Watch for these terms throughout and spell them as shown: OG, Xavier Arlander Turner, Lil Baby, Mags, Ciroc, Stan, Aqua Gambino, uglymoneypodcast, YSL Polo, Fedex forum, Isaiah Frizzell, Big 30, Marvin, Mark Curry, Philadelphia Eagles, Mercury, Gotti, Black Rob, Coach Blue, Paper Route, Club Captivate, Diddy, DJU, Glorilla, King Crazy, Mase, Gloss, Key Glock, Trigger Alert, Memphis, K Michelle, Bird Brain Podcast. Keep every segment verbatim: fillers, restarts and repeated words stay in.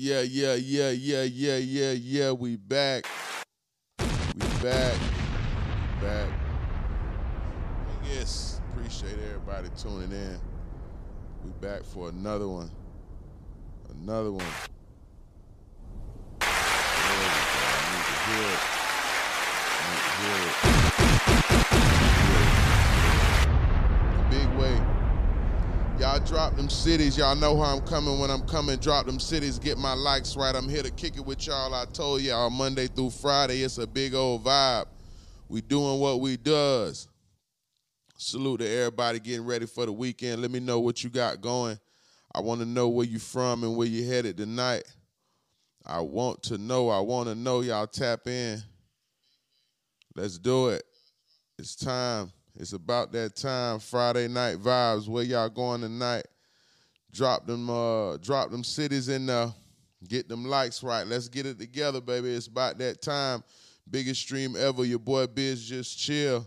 Yeah, yeah, yeah, yeah, yeah, yeah, yeah. We back. We back. We back. Yes, appreciate everybody tuning in. We back for another one. Another one. I need to hear it. I need to hear it. Big way. Y'all drop them cities. Y'all know how I'm coming when I'm coming. Drop them cities. Get my likes right. I'm here to kick it with y'all. I told y'all Monday through Friday, it's a big old vibe. We doing what we does. Salute to everybody getting ready for the weekend. Let me know what you got going. I want to know where you from and where you headed tonight. I want to know. I want to know. Y'all tap in. Let's do it. It's time. It's about that time. Friday night vibes. Where y'all going tonight? Drop them, uh, drop them cities in there. Get them likes right. Let's get it together, baby. It's about that time. Biggest stream ever. Your boy Biz Just Chill.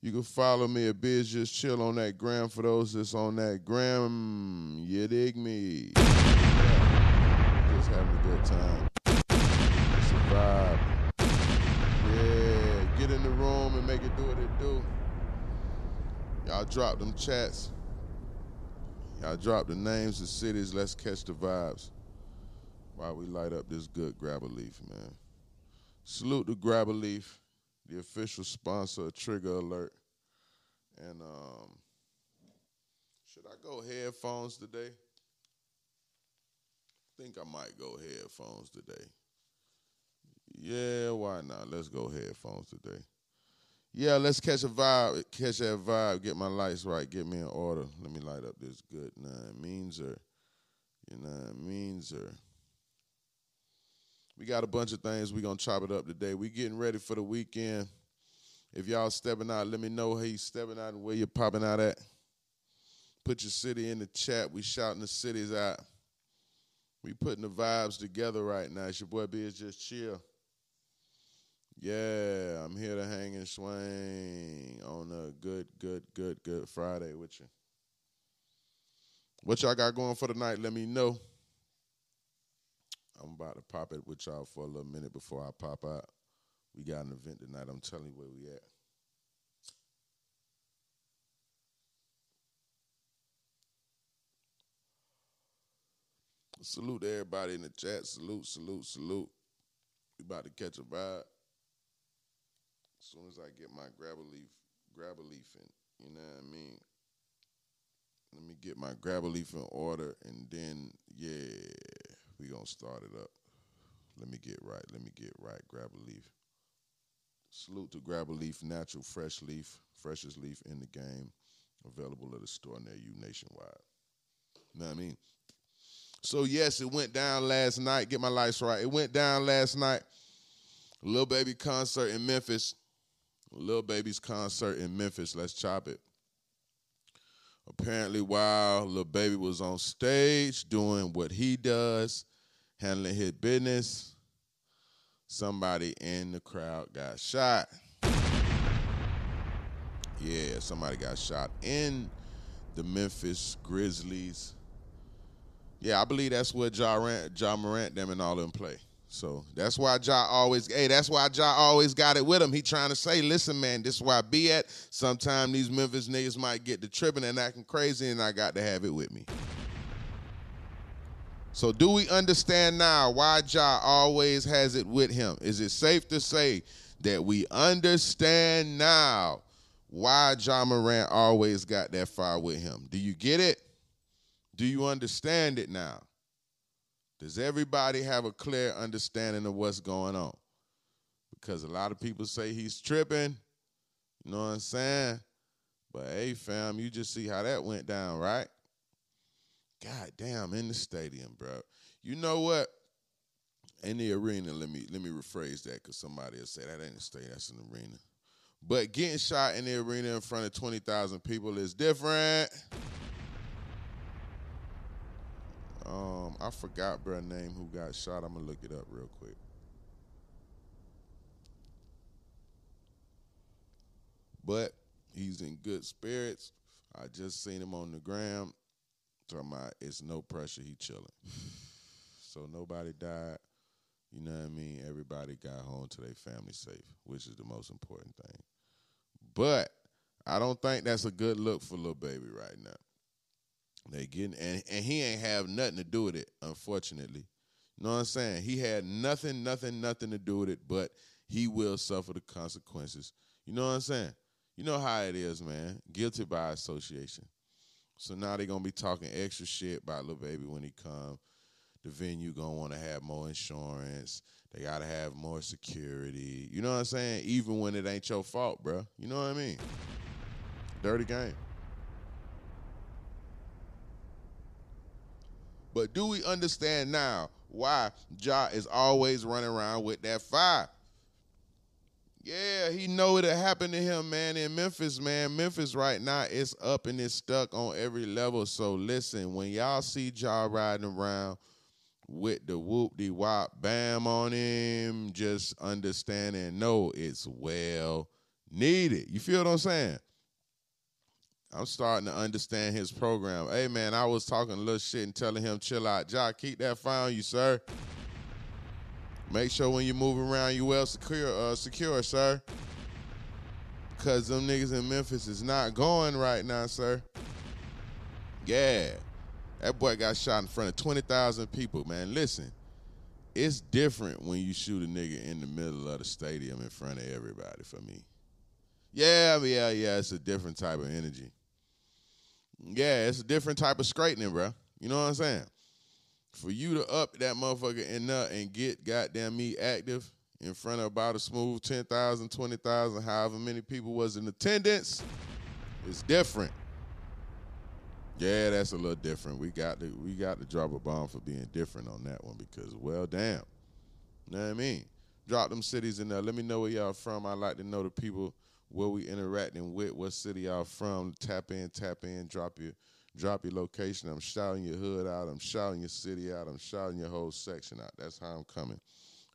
You can follow me at Biz Just Chill on that gram. For those that's on that gram, you dig me? Yeah. Just having a good time. It's a vibe. Yeah, get in the room and make it do what it do. Y'all drop them chats. Y'all drop the names of cities. Let's catch the vibes while we light up this good Grab a Leaf, man. Salute to Grab a Leaf, the official sponsor of Trigger Alert. And um, should I go headphones today? I think I might go headphones today. Yeah, why not? Let's go headphones today. Yeah, let's catch a vibe. Catch that vibe. Get my lights right. Get me in order. Let me light up this good nine means her. You know what I mean, sir. We got a bunch of things. We're going to chop it up today. We getting ready for the weekend. If y'all stepping out, let me know how you stepping out and where you're popping out at. Put your city in the chat. We shouting the cities out. We putting the vibes together right now. It's your boy Biz Just Chill. Yeah, I'm here to hang and swing on a good, good, good, good Friday with you. What y'all got going for tonight, let me know. I'm about to pop it with y'all for a little minute before I pop out. We got an event tonight. I'm telling you where we at. Salute to everybody in the chat. Salute, salute, salute. We about to catch a vibe. As soon as I get my grab a leaf, grab a leaf in, you know what I mean? Let me get my grab a leaf in order and then, yeah. We gonna start it up. Let me get right. Let me get right. Grab a leaf. Salute to Grab a Leaf, natural fresh leaf, freshest leaf in the game, available at a store near you nationwide. Know what I mean? So yes, it went down last night. Get my lights right. It went down last night. Lil Baby concert in Memphis. Lil Baby's concert in Memphis. Let's chop it. Apparently, while Lil Baby was on stage doing what he does, handling his business, somebody in the crowd got shot. Yeah, somebody got shot in the Memphis Grizzlies. Yeah, I believe that's where Ja Morant, Ja Morant them and all them play. So that's why Ja always, hey, that's why Ja always got it with him. He trying to say, listen, man, this is where I be at. Sometimes these Memphis niggas might get to tripping and acting crazy, and I got to have it with me. So do we understand now why Ja always has it with him? Is it safe to say that we understand now why Ja Morant always got that fire with him? Do you get it? Do you understand it now? Does everybody have a clear understanding of what's going on? Because a lot of people say he's tripping, you know what I'm saying? But, hey, fam, you just see how that went down, right? God damn, in the stadium, bro. You know what? In the arena, let me let me rephrase that because somebody will say that ain't the stadium, that's an arena. But getting shot in the arena in front of twenty thousand people is different. Um, I forgot bruh name who got shot. I'm going to look it up real quick. But he's in good spirits. I just seen him on the gram. Talking about it's no pressure. He chilling. So nobody died. You know what I mean? Everybody got home to their family safe, which is the most important thing. But I don't think that's a good look for Lil Baby right now. They getting and, and he ain't have nothing to do with it, unfortunately. You know what I'm saying? He had nothing, nothing, nothing to do with it, but he will suffer the consequences. You know what I'm saying? You know how it is, man. Guilty by association. So now they're going to be talking extra shit about Lil Baby when he come. The venue going to want to have more insurance. They got to have more security. You know what I'm saying? Even when it ain't your fault, bro. You know what I mean? Dirty game. But do we understand now why Ja is always running around with that fire? Yeah, he know it'll happen to him, man, in Memphis, man. Memphis right now, it's up and it's stuck on every level. So listen, when y'all see Ja riding around with the whoop-de-wop bam on him, just understand and know it's well needed. You feel what I'm saying? I'm starting to understand his program. Hey, man, I was talking a little shit and telling him, chill out. Ja, keep that fire on you, sir. Make sure when you move around, you well secure, uh, secure, sir. Because them niggas in Memphis is not going right now, sir. Yeah. That boy got shot in front of twenty thousand people, man. Listen, it's different when you shoot a nigga in the middle of the stadium in front of everybody for me. Yeah, yeah, yeah, it's a different type of energy. Yeah, it's a different type of straightening, bro. You know what I'm saying? For you to up that motherfucker and uh, and get goddamn me active in front of about a smooth ten thousand, twenty thousand, however many people was in attendance, it's different. Yeah, that's a little different. We got to we got to drop a bomb for being different on that one because, well, damn. You know what I mean? Drop them cities in there. Let me know where y'all from. I like to know the people where we interacting with, what city y'all from. Tap in, tap in, drop your... Drop your location. I'm shouting your hood out. I'm shouting your city out. I'm shouting your whole section out. That's how I'm coming.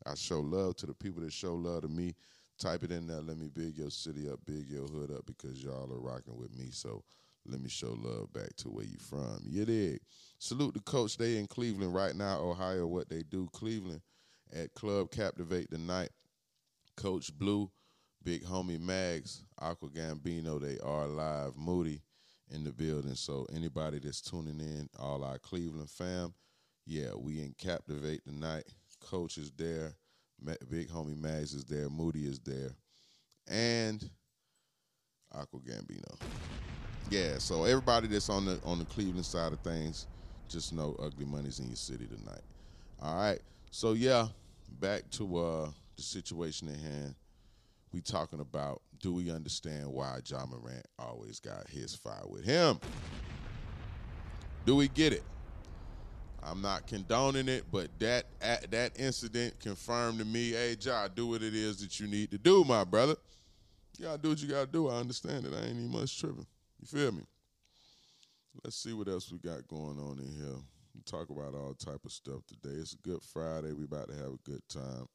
I show love to the people that show love to me. Type it in there. Let me big your city up, big your hood up, because y'all are rocking with me. So let me show love back to where you from. You dig? Salute the coach. They in Cleveland right now, Ohio. What they do, Cleveland, at Club Captivate tonight. Coach Blue, big homie Mags, Aqua Gambino. They are live. Moody in the building. So anybody that's tuning in, all our Cleveland fam, yeah, we in Captivate tonight. Coach is there. Big homie Mags is there. Moody is there. And Aqua Gambino. Yeah, so everybody that's on the on the Cleveland side of things, just know Ugly Money's in your city tonight. All right. So, yeah, back to uh, the situation at hand. We talking about, do we understand why Ja Morant always got his fire with him? Do we get it? I'm not condoning it, but that at, that incident confirmed to me, hey, Ja, do what it is that you need to do, my brother. You gotta do what you gotta do. I understand it. I ain't even much tripping. You feel me? Let's see what else we got going on in here. We talk about all type of stuff today. It's a good Friday. We about to have a good time.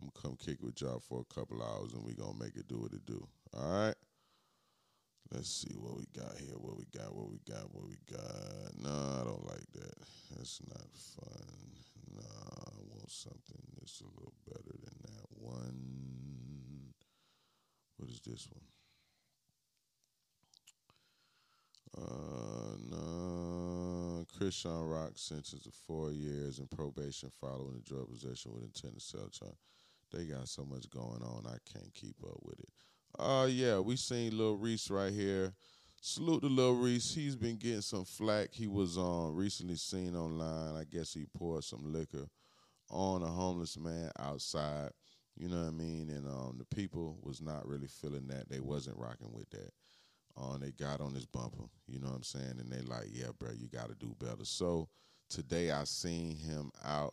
I'm going to come kick with y'all for a couple hours, and we're going to make it do what it do. All right? Let's see what we got here, what we got, what we got, what we got. No, I don't like that. That's not fun. No, I want something that's a little better than that one. What is this one? Uh, no. Christian Rock sentenced to four years in probation following a drug possession with intent to sell charge. They got so much going on, I can't keep up with it. Oh, uh, yeah, we seen Lil Reese right here. Salute to Lil Reese. He's been getting some flack. He was on um, recently seen online. I guess he poured some liquor on a homeless man outside. You know what I mean? And um, the people was not really feeling that. They wasn't rocking with that. Um, they got on his bumper. You know what I'm saying? And they like, yeah, bro, you got to do better. So today I seen him out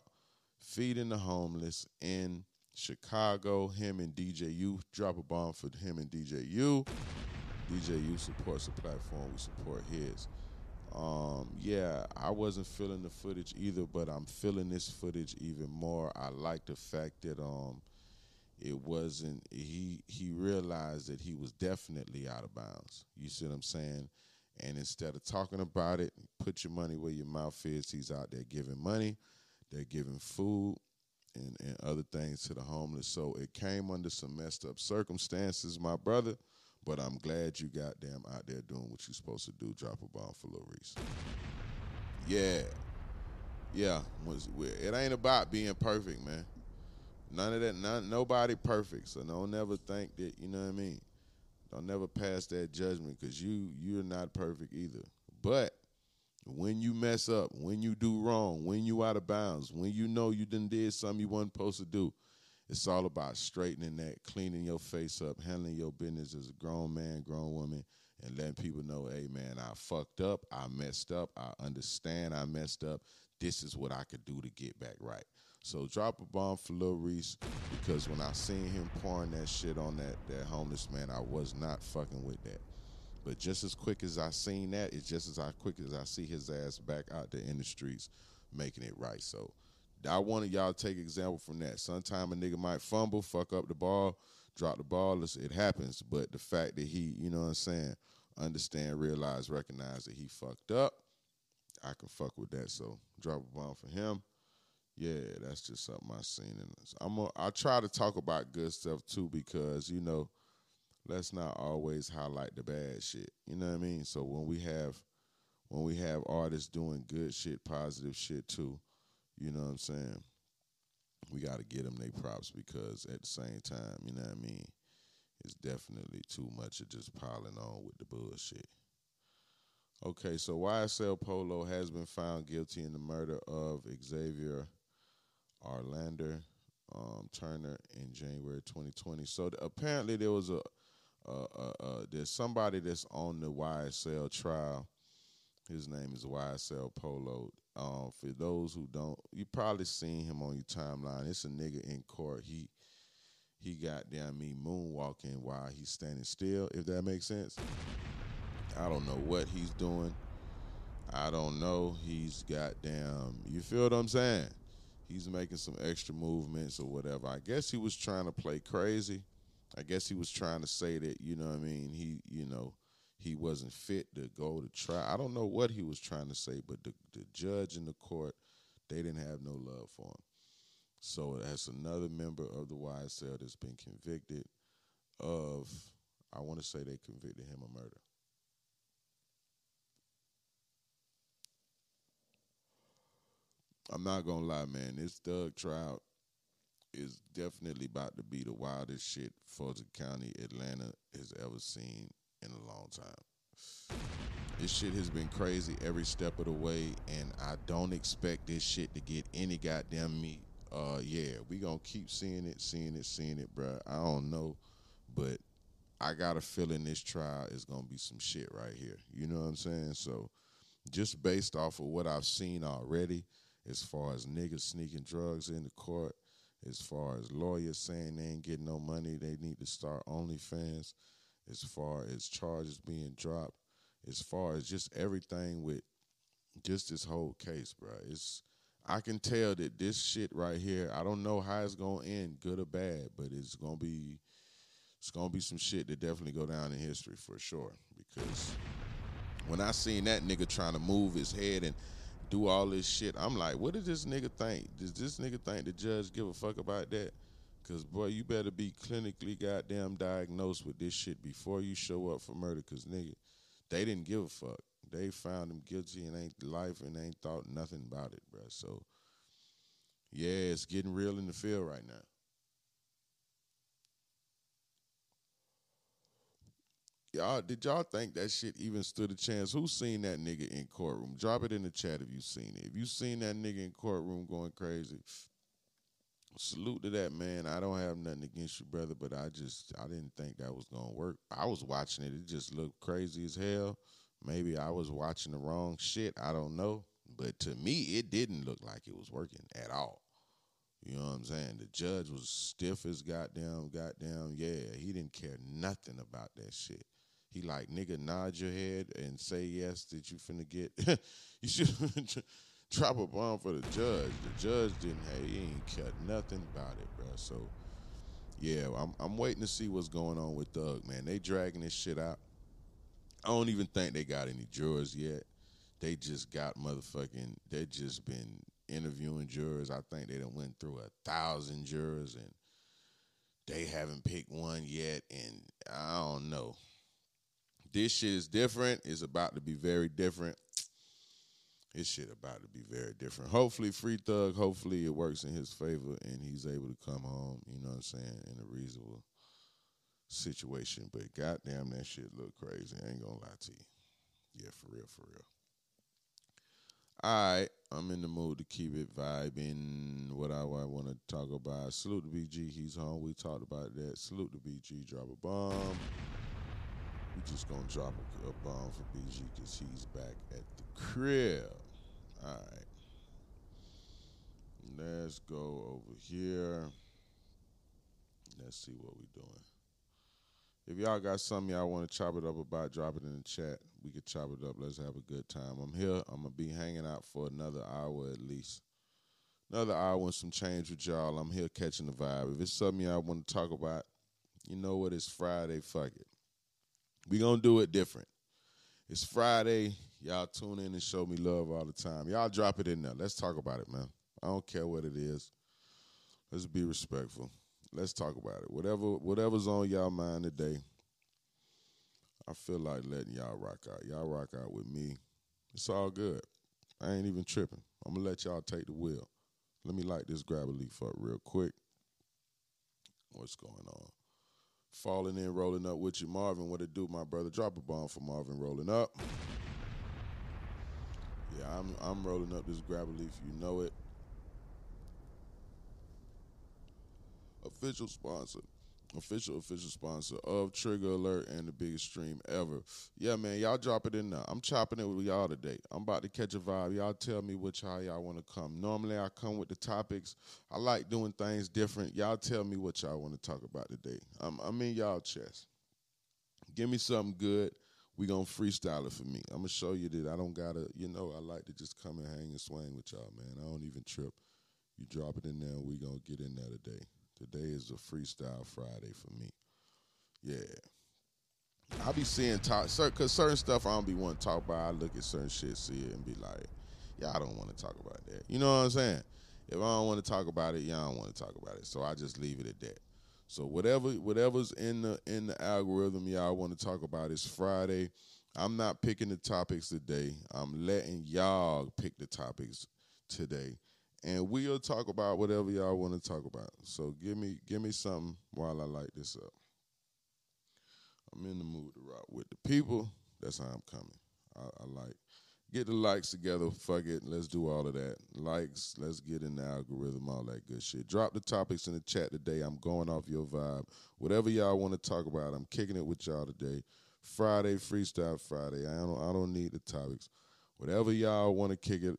feeding the homeless in Chicago, him and D J U. Drop a bomb for him and D J U. D J U supports the platform. We support his. Um, yeah, I wasn't feeling the footage either, but I'm feeling this footage even more. I like the fact that um, it wasn't he, – he realized that he was definitely out of bounds. You see what I'm saying? And instead of talking about it, put your money where your mouth is. He's out there giving money. They're giving food and, and other things to the homeless. So it came under some messed up circumstances, my brother, but I'm glad you goddamn out there doing what you're supposed to do. Drop a bomb for Lil Reese. Yeah. Yeah. It ain't about being perfect, man. None of that. None, nobody perfect. So don't never think that, you know what I mean? Don't never pass that judgment, because you, you're not perfect either. But when you mess up, when you do wrong, when you out of bounds, when you know you done did something you wasn't supposed to do, it's all about straightening that, cleaning your face up, handling your business as a grown man, grown woman, and letting people know, hey, man, I fucked up, I messed up, I understand I messed up. This is what I could do to get back right. So drop a bomb for Lil Reese, because when I seen him pouring that shit on that, that homeless man, I was not fucking with that. But just as quick as I seen that, it's just as I, quick as I see his ass back out there in the streets making it right. So I wanted y'all to take example from that. Sometime a nigga might fumble, fuck up the ball, drop the ball. It happens. But the fact that he, you know what I'm saying, understand, realize, recognize that he fucked up, I can fuck with that. So drop a bomb for him. Yeah, that's just something I've seen. And I'm a, I try to talk about good stuff, too, because, you know, let's not always highlight the bad shit. You know what I mean? So when we have when we have artists doing good shit, positive shit, too, you know what I'm saying, we got to get them their props, because at the same time, you know what I mean, it's definitely too much of just piling on with the bullshit. Okay, so Y S L Polo has been found guilty in the murder of Xavier Arlander um, Turner in January twenty twenty. So th- apparently there was a, a, a, a there's somebody that's on the Y S L trial. His name is Y S L Polo. Um, for those who don't, you probably seen him on your timeline. It's a nigga in court. He he got down me moonwalking while he's standing still. If that makes sense. I don't know what he's doing. I don't know. He's goddamn, you feel what I'm saying? He's making some extra movements or whatever. I guess he was trying to play crazy. I guess he was trying to say that, you know what I mean, he, you know, he wasn't fit to go to trial. I don't know what he was trying to say, but the, the judge in the court, they didn't have no love for him. So that's another member of the Y S L that's been convicted of, I want to say they convicted him of murder. I'm not going to lie, man. This Thug trial is definitely about to be the wildest shit Fulton County, Atlanta has ever seen in a long time. This shit has been crazy every step of the way, and I don't expect this shit to get any goddamn meat. Uh, yeah, we going to keep seeing it, seeing it, seeing it, bro. I don't know, but I got a feeling this trial is going to be some shit right here. You know what I'm saying? So just based off of what I've seen already, as far as niggas sneaking drugs in the court, as far as lawyers saying they ain't getting no money, they need to start OnlyFans, as far as charges being dropped, as far as just everything with just this whole case, bro. It's, I can tell that this shit right here, I don't know how it's going to end, good or bad, but it's going to be it's gonna be some shit that definitely go down in history for sure, because when I seen that nigga trying to move his head and do all this shit, I'm like, what does this nigga think? Does this nigga think the judge give a fuck about that? Because, boy, you better be clinically goddamn diagnosed with this shit before you show up for murder, because, nigga, they didn't give a fuck. They found him guilty and ain't life and ain't thought nothing about it, bro. So, yeah, it's getting real in the field right now. Y'all, did y'all think that shit even stood a chance? Who seen that nigga in courtroom? Drop it in the chat if you seen it. If you seen that nigga in courtroom going crazy, salute to that man. I don't have nothing against you, brother, but I just I didn't think that was gonna work. I was watching it. It just looked crazy as hell. Maybe I was watching the wrong shit. I don't know. But to me, it didn't look like it was working at all. You know what I'm saying? The judge was stiff as goddamn, goddamn. Yeah, he didn't care nothing about that shit. He like, nigga, nod your head and say yes that you finna get. You should drop a bomb for the judge. The judge didn't have, he ain't care nothing about it, bro. So, yeah, I'm I'm waiting to see what's going on with Thug, man. They dragging this shit out. I don't even think they got any jurors yet. They just got motherfucking, they just been interviewing jurors. I think they done went through a thousand jurors, and they haven't picked one yet, and I don't know. This shit is different. It's about to be very different. This shit about to be very different. Hopefully, Free Thug, hopefully it works in his favor, and he's able to come home, you know what I'm saying, in a reasonable situation. But goddamn, that shit look crazy. I ain't gonna lie to you. Yeah, for real, for real. All right, I'm in the mood to keep it vibing. What I, I want to talk about, salute to B G, he's home. We talked about that. Salute to B G, drop a bomb. We just going to drop a, a bomb for B G because he's back at the crib. All right. Let's go over here. Let's see what we doing. If y'all got something y'all want to chop it up about, drop it in the chat. We could chop it up. Let's have a good time. I'm here. I'm going to be hanging out for another hour at least. Another hour and some change with y'all. I'm here catching the vibe. If it's something y'all want to talk about, you know what? It's Friday. Fuck it. We going to do it different. It's Friday. Y'all tune in and show me love all the time. Y'all drop it in there. Let's talk about it, man. I don't care what it is. Let's be respectful. Let's talk about it. Whatever, whatever's on y'all mind today, I feel like letting y'all rock out. Y'all rock out with me. It's all good. I ain't even tripping. I'm going to let y'all take the wheel. Let me light this Grab a Leaf up real quick. What's going on? Falling in, rolling up with you. Marvin, what it do, my brother? Drop a bomb for Marvin rolling up. Yeah, I'm, I'm rolling up this Grab a Leaf. You know it. Official sponsor, official, official sponsor of Trigger Alert and the biggest stream ever. Yeah, man, y'all drop it in now. I'm chopping it with y'all today. I'm about to catch a vibe. Y'all tell me which how y'all want to come. Normally, I come with the topics. I like doing things different. Y'all tell me what y'all want to talk about today. I'm, I'm in y'all chest. Give me something good. We going to freestyle it for me. I'm going to show you that I don't got to, you know, I like to just come and hang and swing with y'all, man. I don't even trip. You drop it in there, we going to get in there today. Today is a freestyle Friday for me. Yeah. I be seeing talk, because certain stuff I don't be want to talk about. I look at certain shit, see it, and be like, yeah, I don't want to talk about that. You know what I'm saying? If I don't want to talk about it, y'all don't want to talk about it. So I just leave it at that. So whatever, whatever's in the in the algorithm y'all want to talk about is Friday. I'm not picking the topics today. I'm letting y'all pick the topics today. And we'll talk about whatever y'all want to talk about. So give me give me something while I light this up. I'm in the mood to rock with the people. That's how I'm coming. I, I like. Get the likes together. Fuck it. Let's do all of that. Likes. Let's get in the algorithm. All that good shit. Drop the topics in the chat today. I'm going off your vibe. Whatever y'all want to talk about, I'm kicking it with y'all today. Friday, Freestyle Friday. I don't, I don't need the topics. Whatever y'all want to kick it,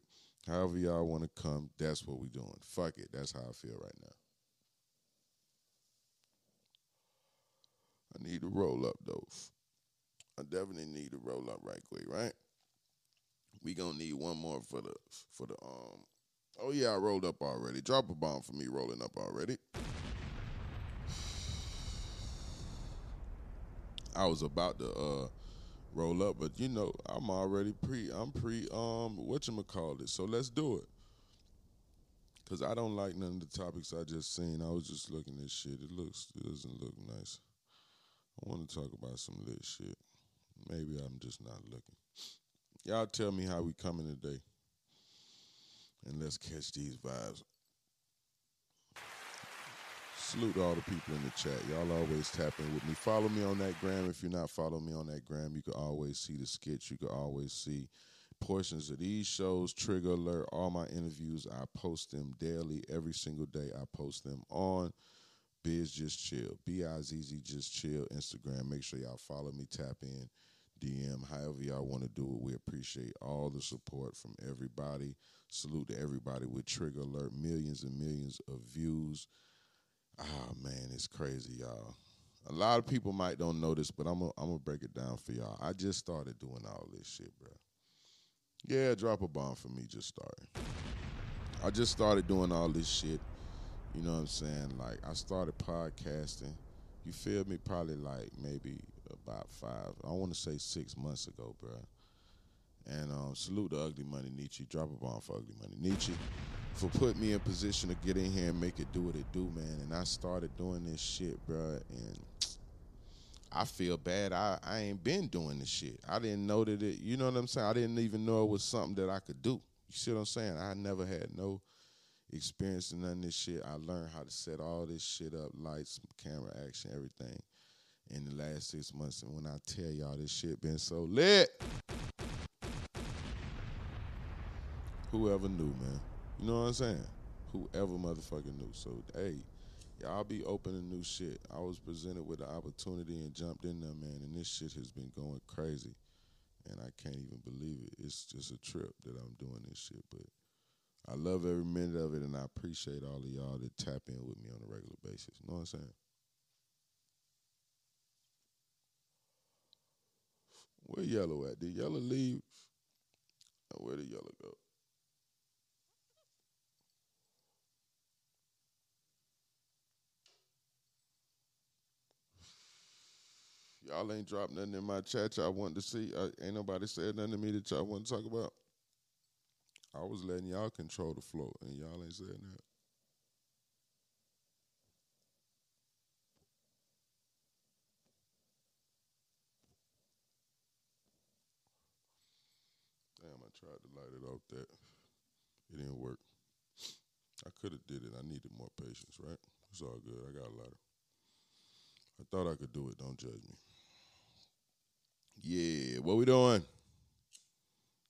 however y'all want to come, that's what we doing. Fuck it. That's how I feel right now. I need to roll up, though. I definitely need to roll up right quick, right? We gonna need one more for the, for the, um, oh yeah, I rolled up already. Drop a bomb for me rolling up already. I was about to, uh, roll up, but you know, I'm already pre, I'm pre, um, whatchamacallit, so let's do it. Cause I don't like none of the topics I just seen. I was just looking at shit. It looks, it doesn't look nice. I want to talk about some lit shit. Maybe I'm just not looking. Y'all tell me how we coming today. And let's catch these vibes. Salute to all the people in the chat. Y'all always tapping with me. Follow me on that gram. If you're not following me on that gram, you can always see the skits. You can always see portions of these shows, Trigger Alert, all my interviews. I post them daily, every single day. I post them on Biz Just Chill, B I Z Z Just Chill, Instagram. Make sure y'all follow me, tap in, D M, however y'all want to do it. We appreciate all the support from everybody. Salute to everybody with Trigger Alert. Millions and millions of views. Oh, man, it's crazy, y'all. A lot of people might don't know this, but I'm going to break it down for y'all. I just started doing all this shit, bro. Yeah, drop a bomb for me, just started. I just started doing all this shit. You know what I'm saying? Like, I started podcasting. You feel me? Probably, like, maybe about five. I want to say six months ago, bro. And um, salute to Ugly Money Nietzsche. Drop a bomb for Ugly Money Nietzsche for putting me in position to get in here and make it do what it do, man. And I started doing this shit, bro. And I feel bad. I, I ain't been doing this shit. I didn't know that it, you know what I'm saying? I didn't even know it was something that I could do. You see what I'm saying? I never had no experience in none of this shit. I learned how to set all this shit up, lights, camera, action, everything in the last six months. And when I tell y'all this shit been so lit, whoever knew, man. You know what I'm saying? Whoever motherfucking knew. So, hey, y'all be open to new shit. I was presented with the opportunity and jumped in there, man, and this shit has been going crazy. And I can't even believe it. It's just a trip that I'm doing this shit. But I love every minute of it, and I appreciate all of y'all that tap in with me on a regular basis. You know what I'm saying? Where Yellow at? Did Yellow leave? Where did Yellow go? Y'all ain't dropped nothing in my chat y'all wanted to see. Uh, ain't nobody said nothing to me that y'all want to talk about. I was letting y'all control the flow, and y'all ain't saying that. Damn, I tried to light it off that. It didn't work. I could have did it. I needed more patience, right? It's all good. I got a lighter. I thought I could do it. Don't judge me. Yeah, what we doing?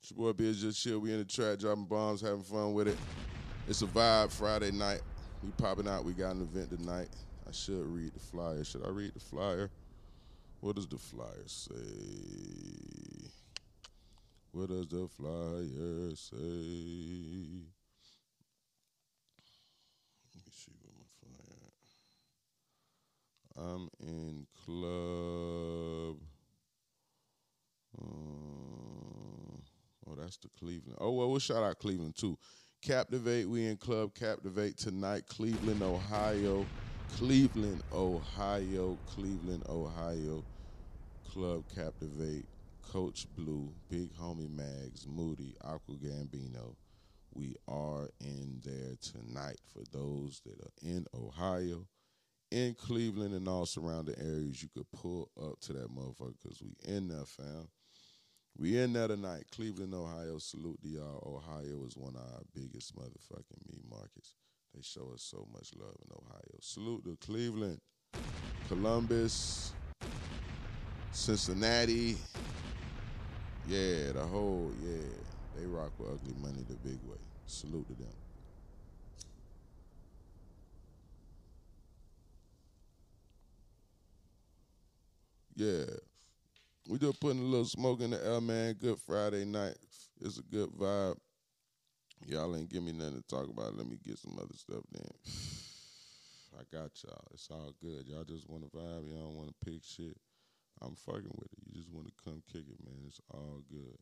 It's your boy Biz Just Chill. We in the trap, dropping bombs, having fun with it. It's a vibe Friday night. We popping out. We got an event tonight. I should read the flyer. Should I read the flyer? What does the flyer say? What does the flyer say? Let me see what my flyer is. I'm in club. Um, oh, that's the Cleveland. Oh, well, we'll shout out Cleveland, too. Captivate. We in Club Captivate tonight. Cleveland, Ohio. Cleveland, Ohio. Cleveland, Ohio. Club Captivate. Coach Blue. Big homie Mags. Moody. Aqua Gambino. We are in there tonight for those that are in Ohio. In Cleveland and all surrounding areas, you could pull up to that motherfucker because we in there, fam. We in there tonight. Cleveland, Ohio. Salute to y'all. Ohio is one of our biggest motherfucking meat markets. They show us so much love in Ohio. Salute to Cleveland, Columbus, Cincinnati. Yeah, the whole, yeah. They rock with Ugly Money the big way. Salute to them. Yeah, we just putting a little smoke in the air, man. Good Friday night. It's a good vibe. Y'all ain't give me nothing to talk about. Let me get some other stuff then. I got y'all. It's all good. Y'all just want to vibe. Y'all don't want to pick shit. I'm fucking with it. You just want to come kick it, man. It's all good.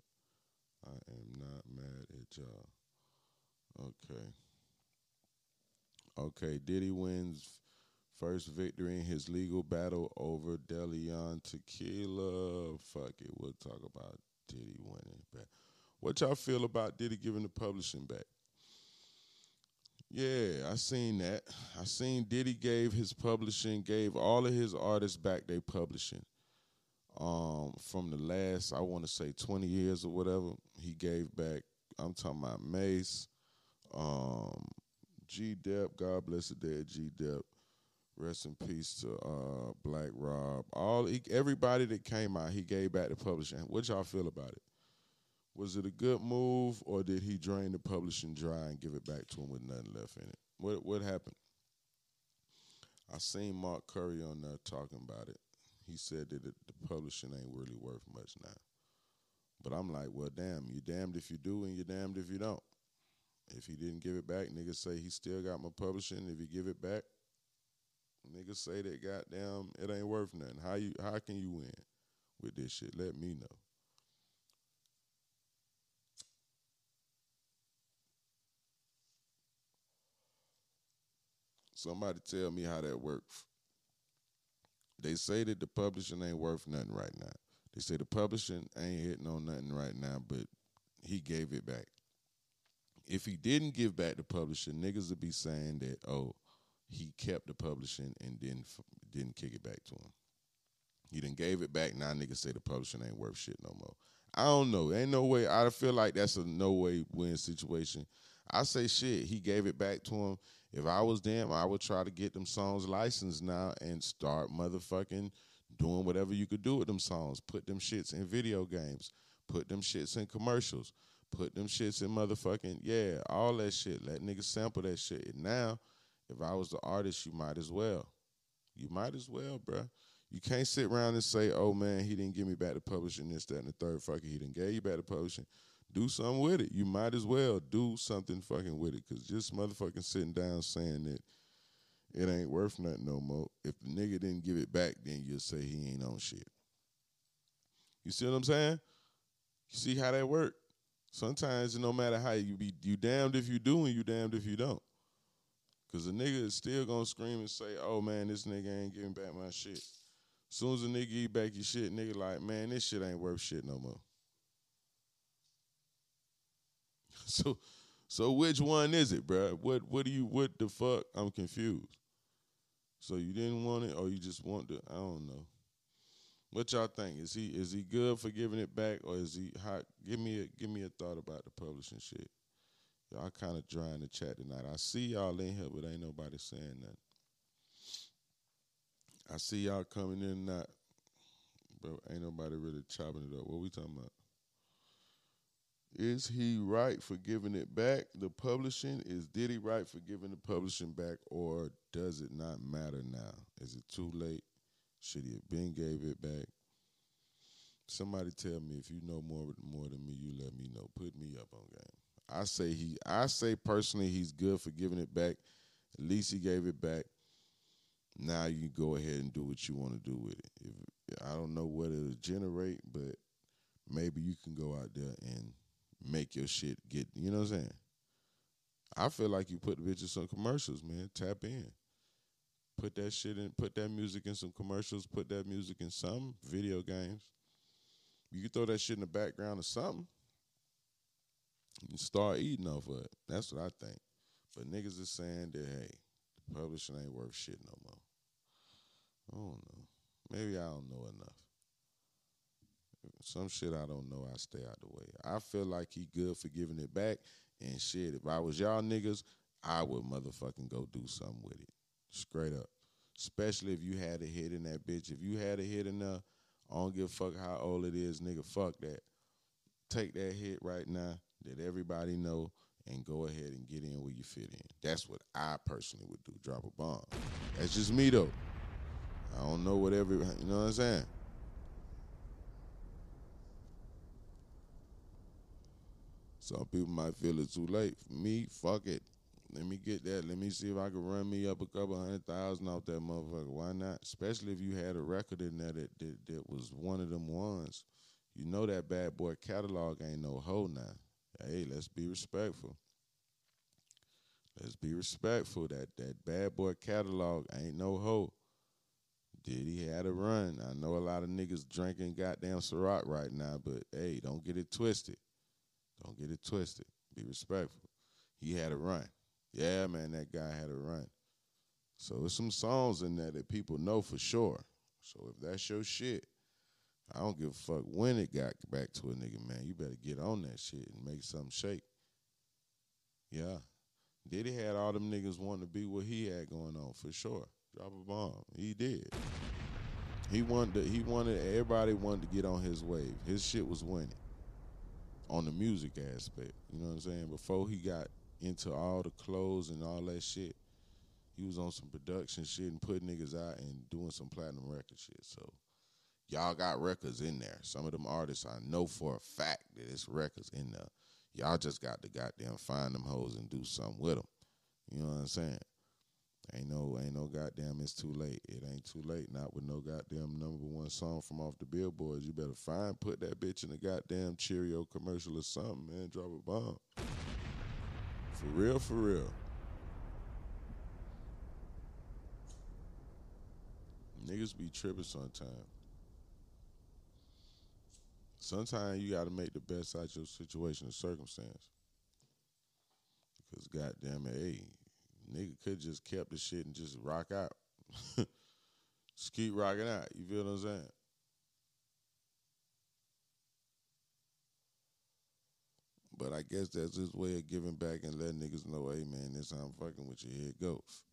I am not mad at y'all. Okay. Okay, Diddy wins first victory in his legal battle over DeLeon Tequila. Fuck it, we'll talk about Diddy winning back. What y'all feel about Diddy giving the publishing back? Yeah, I seen that. I seen Diddy gave his publishing, gave all of his artists back their publishing. Um, from the last, I want to say twenty years or whatever, he gave back, I'm talking about Mace, um, G-Dep, God bless the dead G-Dep. Rest in peace to uh, Black Rob. All he, everybody that came out, he gave back the publishing. What y'all feel about it? Was it a good move, or did he drain the publishing dry and give it back to him with nothing left in it? What what happened? I seen Mark Curry on there talking about it. He said that it, the publishing ain't really worth much now. But I'm like, well, damn, you damned if you do and you damned if you don't. If he didn't give it back, niggas say he still got my publishing. If he give it back, niggas say that goddamn it ain't worth nothing. How you how can you win with this shit? Let me know. Somebody tell me how that works. They say that the publishing ain't worth nothing right now. They say the publishing ain't hitting on nothing right now, but he gave it back. If he didn't give back the publishing, niggas would be saying that, oh, he kept the publishing and didn't didn't kick it back to him. He done gave it back. Now niggas say the publishing ain't worth shit no more. I don't know. Ain't no way. I feel like that's a no way win situation. I say shit. He gave it back to him. If I was them, I would try to get them songs licensed now and start motherfucking doing whatever you could do with them songs. Put them shits in video games. Put them shits in commercials. Put them shits in motherfucking, yeah, all that shit. Let niggas sample that shit. And now, if I was the artist, you might as well. You might as well, bruh. You can't sit around and say, oh, man, he didn't give me back the publishing, this, that, and the third. Fucking he didn't gave you back the publishing. Do something with it. You might as well do something fucking with it, because just motherfucking sitting down saying that it ain't worth nothing no more. If the nigga didn't give it back, then you'll say he ain't on shit. You see what I'm saying? You see how that work? Sometimes no matter how you be, you damned if you do and you damned if you don't. Because a nigga is still going to scream and say, oh, man, this nigga ain't giving back my shit. Soon as a nigga eat back your shit, nigga like, man, this shit ain't worth shit no more. So, so which one is it, bro? What, what do you, what the fuck? I'm confused. So you didn't want it, or you just want to? I don't know. What y'all think? Is he, is he good for giving it back, or is he hot? Give me a, give me a thought about the publishing shit. Y'all kind of dry in the chat tonight. I see y'all in here, but ain't nobody saying nothing. I see y'all coming in, not, but ain't nobody really chopping it up. What we talking about? Is he right for giving it back, the publishing? Is Diddy right for giving the publishing back, or does it not matter now? Is it too late? Should he have been gave it back? Somebody tell me if you know more more than me. You let me know. Put me up on game. I say he. I say personally, he's good for giving it back. At least he gave it back. Now you go ahead and do what you want to do with it. If, I don't know what it'll generate, but maybe you can go out there and make your shit get, you know what I'm saying? I feel like you put the bitches on commercials, man. Tap in. Put that shit in, put that music in some commercials, put that music in some video games. You can throw that shit in the background or something. You can start eating off of it. That's what I think. But niggas is saying that, hey, the publishing ain't worth shit no more. I don't know. Maybe I don't know enough. Some shit I don't know, I stay out the way. I feel like he good for giving it back. And shit, if I was y'all niggas, I would motherfucking go do something with it. Straight up. Especially if you had a hit in that bitch. If you had a hit in there, I don't give a fuck how old it is, nigga, fuck that. Take that hit right now, let everybody know, and go ahead and get in where you fit in. That's what I personally would do, drop a bomb. That's just me, though. I don't know what every, you know what I'm saying? Some people might feel it's too late. For me, fuck it. Let me get that. Let me see if I can run me up a couple hundred thousand off that motherfucker. Why not? Especially if you had a record in there that, that, that was one of them ones. You know that Bad Boy catalog ain't no hoe now. Hey, let's be respectful. Let's be respectful. That that Bad Boy catalog ain't no hoe. Diddy had a run. I know a lot of niggas drinking goddamn Ciroc right now, but hey, don't get it twisted. Don't get it twisted. Be respectful. He had a run. Yeah, man, that guy had a run. So there's some songs in there that people know for sure. So if that's your shit, I don't give a fuck when it got back to a nigga, man. You better get on that shit and make something shake. Yeah. Diddy had all them niggas wanting to be what he had going on for sure. Drop a bomb. He did. He wanted, to, he wanted, everybody wanted to get on his wave. His shit was winning. On the music aspect, you know what I'm saying? Before he got into all the clothes and all that shit, he was on some production shit and putting niggas out and doing some platinum record shit. So y'all got records in there. Some of them artists I know for a fact that it's records in there. Y'all just got to goddamn find them hoes and do something with them. You know what I'm saying? Ain't no, ain't no goddamn it's too late. It ain't too late. Not with no goddamn number one song from off the billboards. You better find, put that bitch in a goddamn Cheerio commercial or something, man. Drop a bomb. For real, for real. Niggas be tripping sometimes. sometimes you got to make the best out of your situation or circumstance. Because goddamn it, hey, nigga could just kept the shit and just rock out. Just keep rocking out. You feel what I'm saying? But I guess that's his way of giving back and letting niggas know, hey, man, this how I'm fucking with you. Here it goes.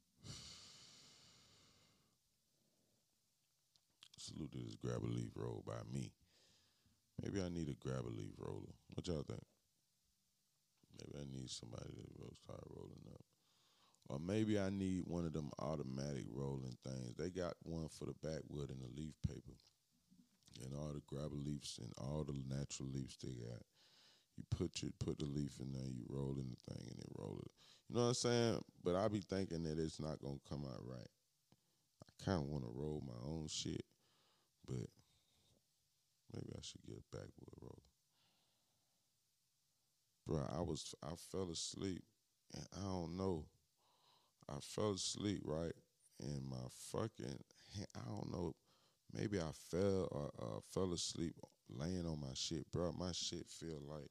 Salute to this Grab a Leaf roll by me. Maybe I need a Grab a Leaf roller. What y'all think? Maybe I need somebody to start rolling up. Or maybe I need one of them automatic rolling things. They got one for the backwood and the leaf paper. And all the grabber leaves and all the natural leaves they got. You put your, put the leaf in there, you roll in the thing, and it roll it. You know what I'm saying? But I be thinking that it's not going to come out right. I kind of want to roll my own shit, but maybe I should get a backwood roller. Bro, I was I fell asleep, and I don't know. I fell asleep, right, and my fucking, I don't know, maybe I fell or uh, fell asleep laying on my shit, bro. My shit feel like,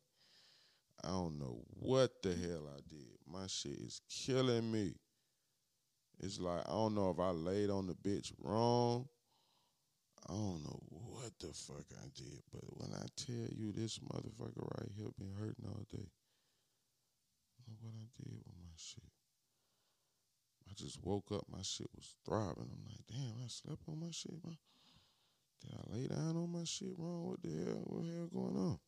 I don't know what the hell I did. My shit is killing me. It's like, I don't know if I laid on the bitch wrong. I don't know what the fuck I did, but when I tell you this motherfucker right here been hurting all day, I don't know what I did with my shit. I just woke up, my shit was throbbing. I'm like, damn, I slept on my shit, man. Did I lay down on my shit wrong? What the hell? What the hell going on?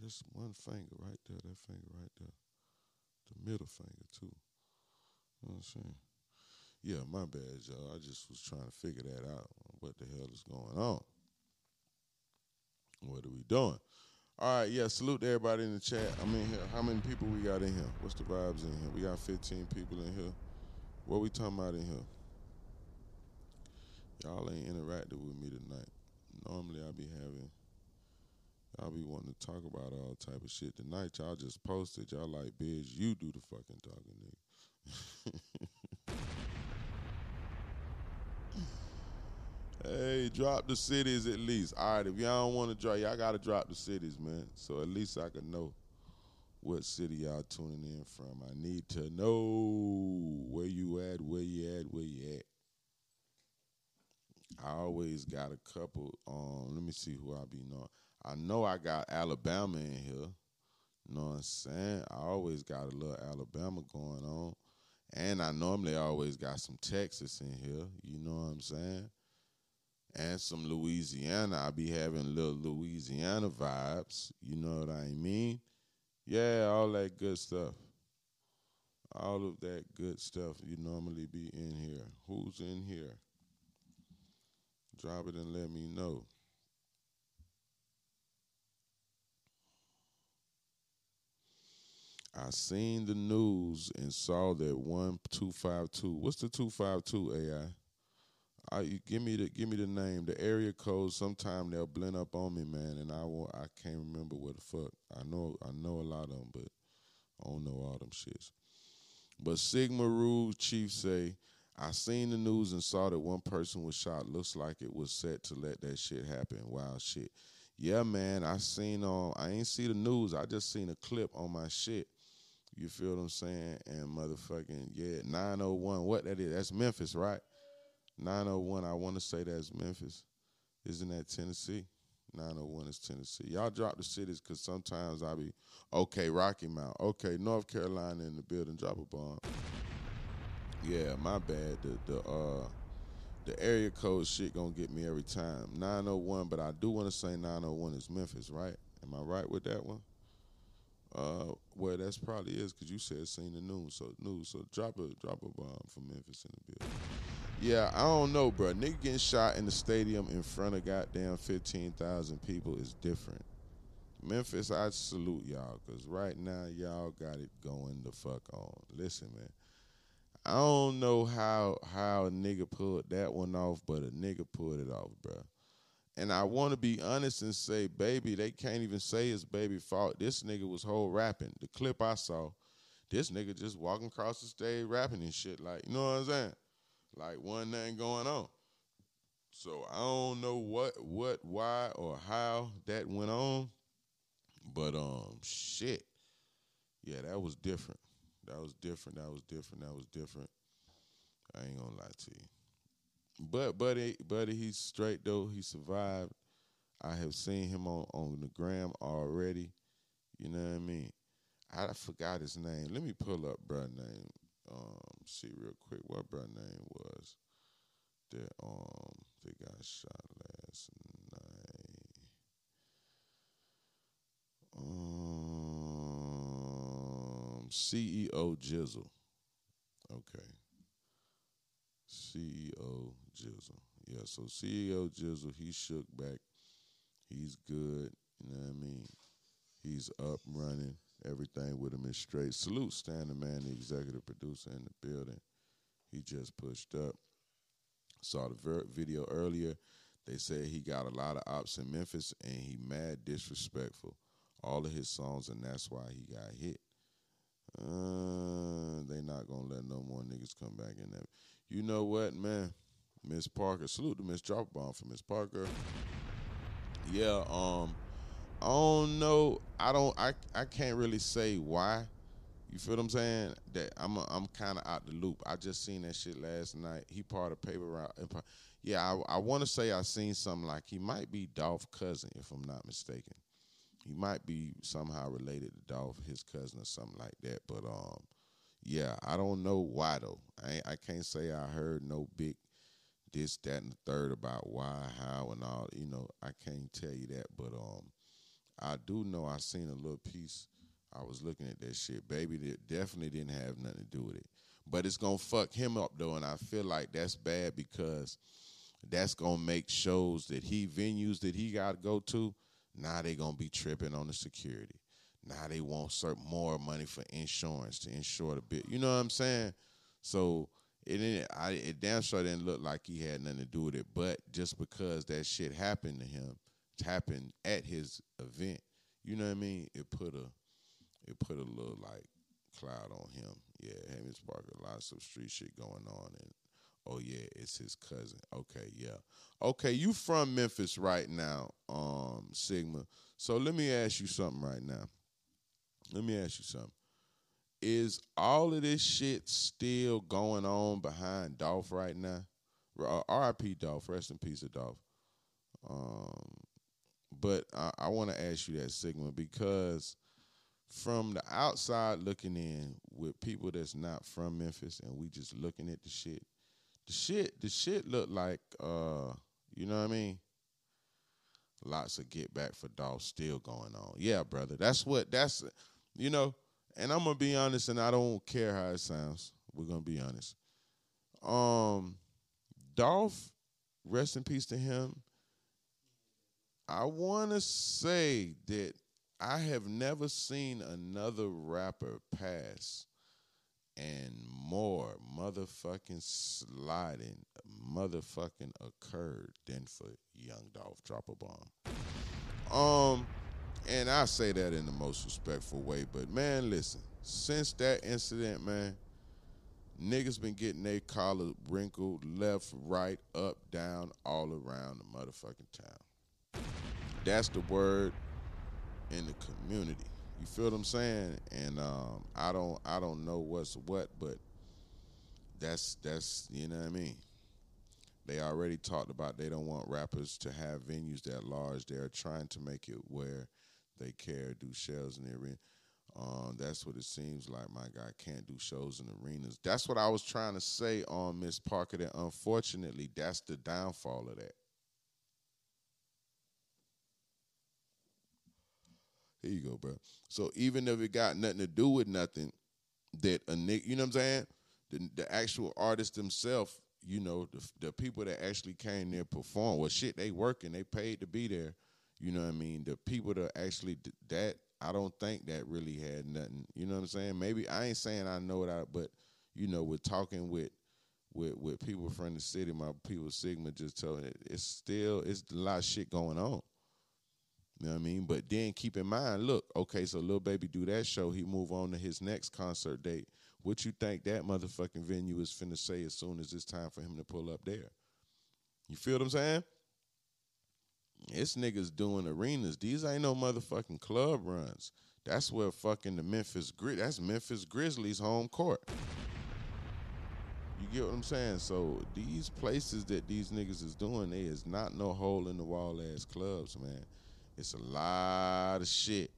Just one finger right there, that finger right there. The middle finger, too. You know what I'm saying? Yeah, my bad, y'all. I just was trying to figure that out. What the hell is going on? What are we doing? All right, yeah, salute to everybody in the chat. I'm in here. How many people we got in here? What's the vibes in here? We got fifteen people in here. What we talking about in here? Y'all ain't interacting with me tonight. Normally I be having, y'all be wanting to talk about all type of shit. Tonight y'all just posted. Y'all like, Biz, you do the fucking talking, nigga. Hey, drop the cities at least. All right, if y'all don't want to drop, y'all got to drop the cities, man. So at least I can know what city y'all tuning in from. I need to know where you at, where you at, where you at. I always got a couple. Um, let me see who I be knowing. I know I got Alabama in here. You know what I'm saying? I always got a little Alabama going on. And I normally always got some Texas in here. You know what I'm saying? And some Louisiana. I be having little Louisiana vibes. You know what I mean? Yeah, all that good stuff. All of that good stuff you normally be in here. Who's in here? Drop it and let me know. I seen the news and saw that one two five two. What's the two five two A I? I, you give me the give me the name, the area code. Sometime they'll blend up on me, man, and I won't, I can't remember what the fuck. I know I know a lot of them, but I don't know all them shits. But Sigma Rule Chief say, I seen the news and saw that one person was shot. Looks like it was set to let that shit happen. Wild shit. Yeah, man. I seen um I ain't see the news. I just seen a clip on my shit. You feel what I'm saying? And motherfucking yeah, nine oh one. What that is? That's Memphis, right? nine oh one, I want to say that's Memphis. Isn't that Tennessee? nine oh one is Tennessee. Y'all drop the cities because sometimes I be, okay, Rocky Mount. Okay, North Carolina in the building. Drop a bomb. Yeah, my bad. The the uh, the area code shit going to get me every time. nine oh one, but I do want to say nine oh one is Memphis, right? Am I right with that one? Uh, well, that's probably is because you said seen the news. So, news, so drop a, drop a bomb for Memphis in the building. Yeah, I don't know, bro. Nigga getting shot in the stadium in front of goddamn fifteen thousand people is different. Memphis, I salute y'all, because right now y'all got it going the fuck on. Listen, man, I don't know how how a nigga pulled that one off, but a nigga pulled it off, bro. And I want to be honest and say, baby, they can't even say it's baby fault. This nigga was whole rapping. The clip I saw, this nigga just walking across the stage rapping and shit like, you know what I'm saying? Like, one nothing going on. So I don't know what, what, why, or how that went on, but um, shit, yeah, that was different. That was different. That was different. That was different. I ain't gonna lie to you. But buddy, buddy, he's straight though. He survived. I have seen him on, on the gram already. You know what I mean? I forgot his name. Let me pull up bruh name. Um, see real quick what bruh name was. That um they got shot last night. Um, C E O Jizzle. Okay. C E O Jizzle. Yeah, so C E O Jizzle, he shook back. He's good. You know what I mean? He's up running. Everything with him is straight. Salute Stan, the man, the executive producer in the building. He just pushed up. Saw the ver- video earlier. They said he got a lot of ops in Memphis, and he mad disrespectful. All of his songs, and that's why he got hit. Uh, they not going to let no more niggas come back in there. You know what, man? Miss Parker. Salute to Miss Drop Bomb for Miss Parker. Yeah, um, I don't know. I don't. I, I can't really say why. You feel what I'm saying? That I'm. A, I'm kind of out the loop. I just seen that shit last night. He part of Paper Route. Yeah, I. I want to say I seen something like he might be Dolph's cousin, if I'm not mistaken. He might be somehow related to Dolph, his cousin or something like that. But um, yeah, I don't know why though. I ain't, I can't say I heard no big. This, that, and the third about why, how, and all. You know, I can't tell you that, but um, I do know I seen a little piece. I was looking at that shit. Baby, that definitely didn't have nothing to do with it. But it's going to fuck him up, though, and I feel like that's bad because that's going to make shows that he, venues that he got to go to, now they going to be tripping on the security. Now they want certain more money for insurance to insure the bit. You know what I'm saying? So, It didn't, I, it damn sure didn't look like he had nothing to do with it, but just because that shit happened to him, it happened at his event, you know what I mean? It put a, it put a little like cloud on him. Yeah, him and Parker, lots of street shit going on, and oh yeah, it's his cousin. Okay, yeah, okay, you from Memphis right now, um, Sigma. So let me ask you something right now. Let me ask you something. Is all of this shit still going on behind Dolph right now? R I P Dolph, rest in peace of Dolph. Um, but I, I want to ask you that, Sigma, because from the outside looking in with people that's not from Memphis and we just looking at the shit, the shit, the shit look like, uh, you know what I mean? Lots of get back for Dolph still going on. Yeah, brother, that's what, that's, you know, and I'm going to be honest, and I don't care how it sounds. We're going to be honest. Um, Dolph, rest in peace to him. I want to say that I have never seen another rapper pass and more motherfucking sliding, motherfucking occurred than for Young Dolph. Drop a bomb. Um... And I say that in the most respectful way, but man, listen, since that incident, man, niggas been getting their collar wrinkled left, right, up, down, all around the motherfucking town. That's the word in the community. You feel what I'm saying? And um, I don't, I don't know what's what, but that's that's you know what I mean. They already talked about they don't want rappers to have venues that large. They're trying to make it where they care, do shows in the arena. Um, that's what it seems like. My guy can't do shows in arenas. That's what I was trying to say on Miss Parker, that unfortunately that's the downfall of that. Here you go, bro. So even if it got nothing to do with nothing, that a nigga, you know what I'm saying? The, the actual artist themselves, you know, the, the people that actually came there perform, well, shit, they working, they paid to be there. You know what I mean? The people that actually did that, I don't think that really had nothing. You know what I'm saying? Maybe I ain't saying I know it out, but, you know, we're talking with with, with people from the city. My people, Sigma, just telling it, it's still, it's a lot of shit going on. You know what I mean? But then keep in mind, look, okay, so Lil Baby do that show. He move on to his next concert date. What you think that motherfucking venue is finna say as soon as it's time for him to pull up there? You feel what I'm saying? It's niggas doing arenas. These ain't no motherfucking club runs. That's where fucking the Memphis Gri- that's Memphis Grizzlies home court. You get what I'm saying? So these places that these niggas is doing, they is not no hole in the wall ass clubs, man. It's a lot of shit.